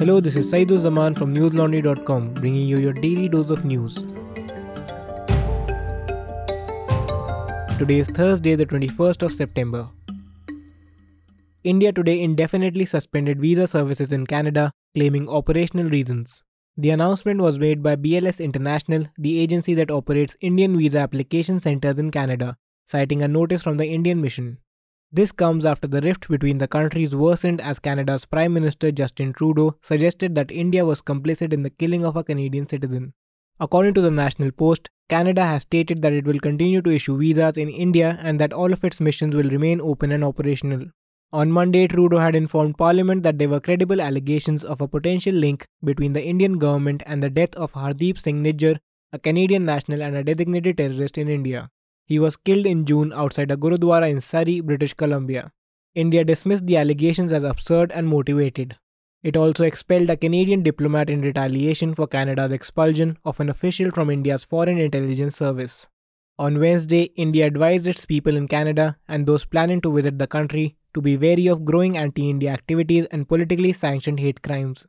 Hello, this is Saeeduzzaman Zaman from newslaundry.com, bringing you your daily dose of news. Today is Thursday, the 21st of September. India today indefinitely suspended visa services in Canada, claiming operational reasons. The announcement was made by BLS International, the agency that operates Indian visa application centers in Canada, citing a notice from the Indian mission. This comes after the rift between the countries worsened as Canada's Prime Minister Justin Trudeau suggested that India was complicit in the killing of a Canadian citizen. According to the National Post, Canada has stated that it will continue to issue visas in India and that all of its missions will remain open and operational. On Monday, Trudeau had informed Parliament that there were credible allegations of a potential link between the Indian government and the death of Hardeep Singh Nijjar, a Canadian national and a designated terrorist in India. He was killed in June outside a Gurudwara in Surrey, British Columbia. India dismissed the allegations as absurd and motivated. It also expelled a Canadian diplomat in retaliation for Canada's expulsion of an official from India's Foreign Intelligence Service. On Wednesday, India advised its people in Canada and those planning to visit the country to be wary of growing anti-India activities and politically sanctioned hate crimes.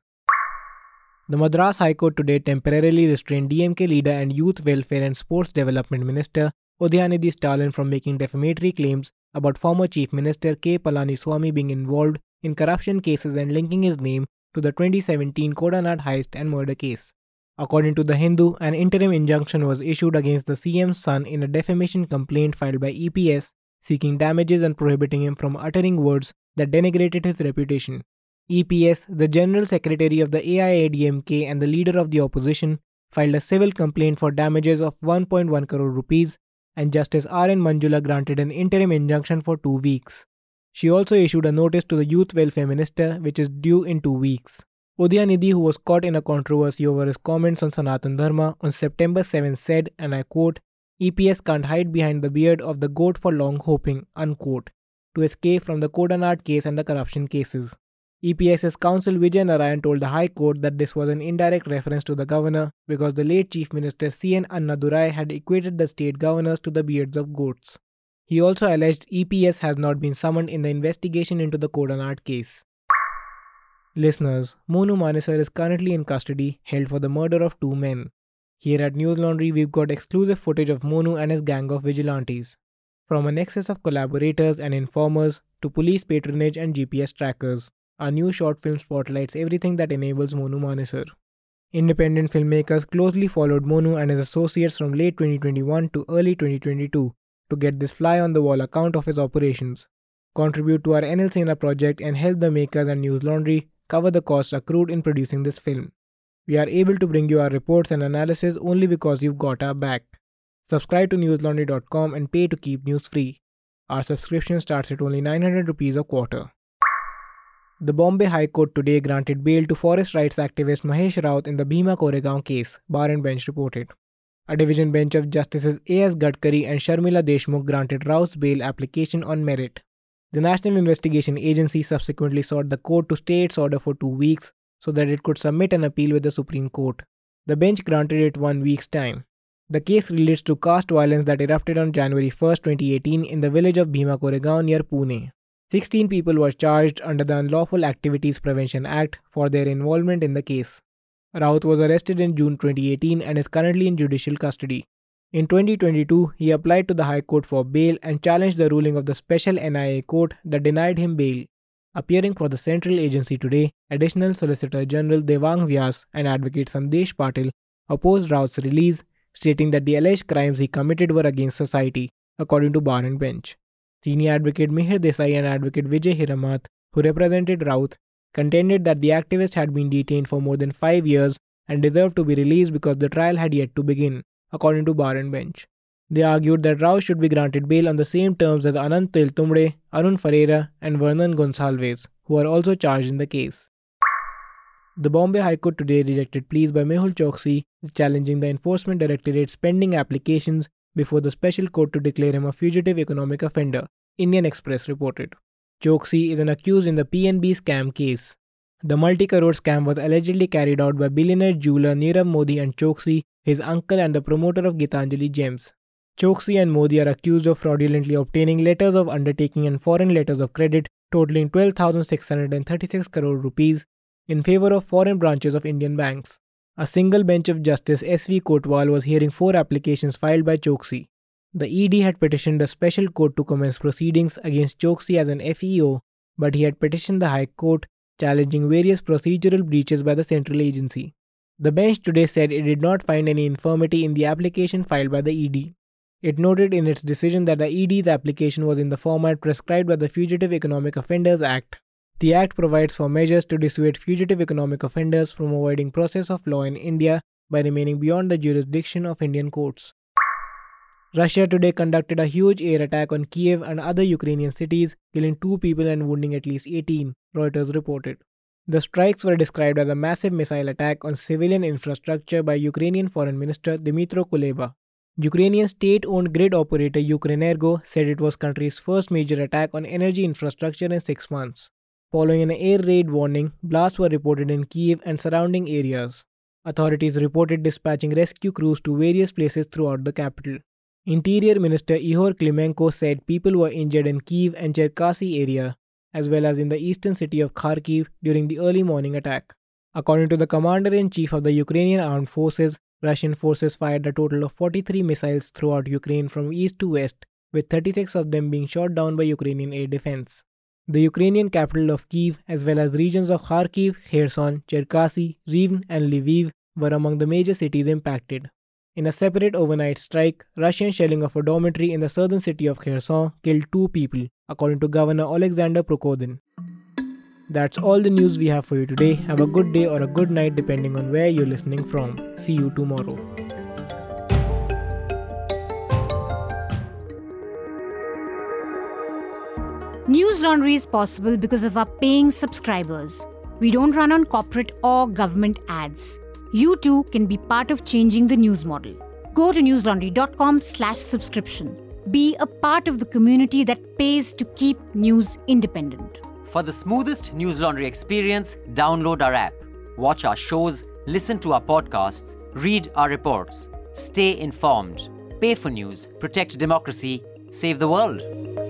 The Madras High Court today temporarily restrained DMK leader and Youth Welfare and Sports Development Minister Udhayanidhi Stalin from making defamatory claims about former Chief Minister K. Palaniswami being involved in corruption cases and linking his name to the 2017 Kodanad heist and murder case. According to The Hindu, an interim injunction was issued against the CM's son in a defamation complaint filed by EPS, seeking damages and prohibiting him from uttering words that denigrated his reputation. EPS, the General Secretary of the AIADMK and the leader of the opposition, filed a civil complaint for damages of 1.1 crore rupees, and Justice R. N. Manjula granted an interim injunction for 2 weeks. She also issued a notice to the Youth Welfare Minister, which is due in 2 weeks. Udhayanidhi, who was caught in a controversy over his comments on Sanatan Dharma on September 7, said, and I quote, "EPS can't hide behind the beard of the goat for long hoping," unquote, to escape from the Kodanad case and the corruption cases. EPS's counsel Vijay Narayan told the High Court that this was an indirect reference to the governor because the late Chief Minister C. N. Annadurai had equated the state governors to the beards of goats. He also alleged EPS has not been summoned in the investigation into the Kodanad case. Listeners, Monu Manesar is currently in custody, held for the murder of 2 men. Here at News Laundry, we've got exclusive footage of Monu and his gang of vigilantes. From a nexus of collaborators and informers to police patronage and GPS trackers, our new short film spotlights everything that enables Monu Manesar. Independent filmmakers closely followed Monu and his associates from late 2021 to early 2022 to get this fly-on-the-wall account of his operations. Contribute to our NLCNA project and help the makers and News Laundry cover the costs accrued in producing this film. We are able to bring you our reports and analysis only because you've got our back. Subscribe to newslaundry.com and pay to keep news free. Our subscription starts at only 900 rupees a quarter. The Bombay High Court today granted bail to forest rights activist Mahesh Raut in the Bhima Koregaon case, Bar and Bench reported. A division bench of Justices A.S. Gadkari and Sharmila Deshmukh granted Raut's bail application on merit. The National Investigation Agency subsequently sought the court to stay its order for 2 weeks, so that it could submit an appeal with the Supreme Court. The bench granted it 1 week's time. The case relates to caste violence that erupted on January 1, 2018 in the village of Bhima Koregaon near Pune. 16 people were charged under the Unlawful Activities Prevention Act for their involvement in the case. Raut was arrested in June 2018 and is currently in judicial custody. In 2022, he applied to the High Court for bail and challenged the ruling of the Special NIA Court that denied him bail. Appearing for the Central Agency today, Additional Solicitor General Devang Vyas and Advocate Sandesh Patil opposed Raut's release, stating that the alleged crimes he committed were against society, according to Bar and Bench. Senior Advocate Mihir Desai and Advocate Vijay Hiramath, who represented Raut, contended that the activist had been detained for more than 5 years and deserved to be released because the trial had yet to begin, according to Bar and Bench. They argued that Raut should be granted bail on the same terms as Anant Tiltumbre, Arun Ferreira, and Vernon Gonsalves, who are also charged in the case. The Bombay High Court today rejected pleas by Mehul Choksi challenging the Enforcement Directorate's pending applications before the special court to declare him a fugitive economic offender, Indian Express reported. Choksi is an accused in the PNB scam case. The multi-crore scam was allegedly carried out by billionaire jeweler Nirav Modi and Choksi, his uncle and the promoter of Gitanjali Gems. Choksi and Modi are accused of fraudulently obtaining letters of undertaking and foreign letters of credit totaling 12,636 crore rupees, in favour of foreign branches of Indian banks. A single bench of Justice S.V. Kotwal was hearing four applications filed by Choksi. The ED had petitioned a special court to commence proceedings against Choksi as an FEO, but he had petitioned the High Court, challenging various procedural breaches by the central agency. The bench today said it did not find any infirmity in the application filed by the ED. It noted in its decision that the ED's application was in the format prescribed by the Fugitive Economic Offenders Act. The Act provides for measures to dissuade fugitive economic offenders from avoiding process of law in India by remaining beyond the jurisdiction of Indian courts. Russia today conducted a huge air attack on Kyiv and other Ukrainian cities, killing 2 people and wounding at least 18, Reuters reported. The strikes were described as a massive missile attack on civilian infrastructure by Ukrainian Foreign Minister Dmytro Kuleba. Ukrainian state-owned grid operator Ukrenergo said it was the country's first major attack on energy infrastructure in 6 months. Following an air raid warning, blasts were reported in Kyiv and surrounding areas. Authorities reported dispatching rescue crews to various places throughout the capital. Interior Minister Ihor Klimenko said people were injured in Kyiv and Cherkasy area, as well as in the eastern city of Kharkiv during the early morning attack. According to the Commander-in-Chief of the Ukrainian Armed Forces, Russian forces fired a total of 43 missiles throughout Ukraine from east to west, with 36 of them being shot down by Ukrainian air defense. The Ukrainian capital of Kyiv, as well as regions of Kharkiv, Kherson, Cherkasy, Rivne and Lviv were among the major cities impacted. In a separate overnight strike, Russian shelling of a dormitory in the southern city of Kherson killed 2 people, according to Governor Oleksandr Prokodin. That's all the news we have for you today. Have a good day or a good night depending on where you're listening from. See you tomorrow. News Laundry is possible because of our paying subscribers. We don't run on corporate or government ads. You too can be part of changing the news model. Go to newslaundry.com/subscription. Be a part of the community that pays to keep news independent. For the smoothest News Laundry experience, download our app. Watch our shows, listen to our podcasts, read our reports. Stay informed. Pay for news. Protect democracy. Save the world.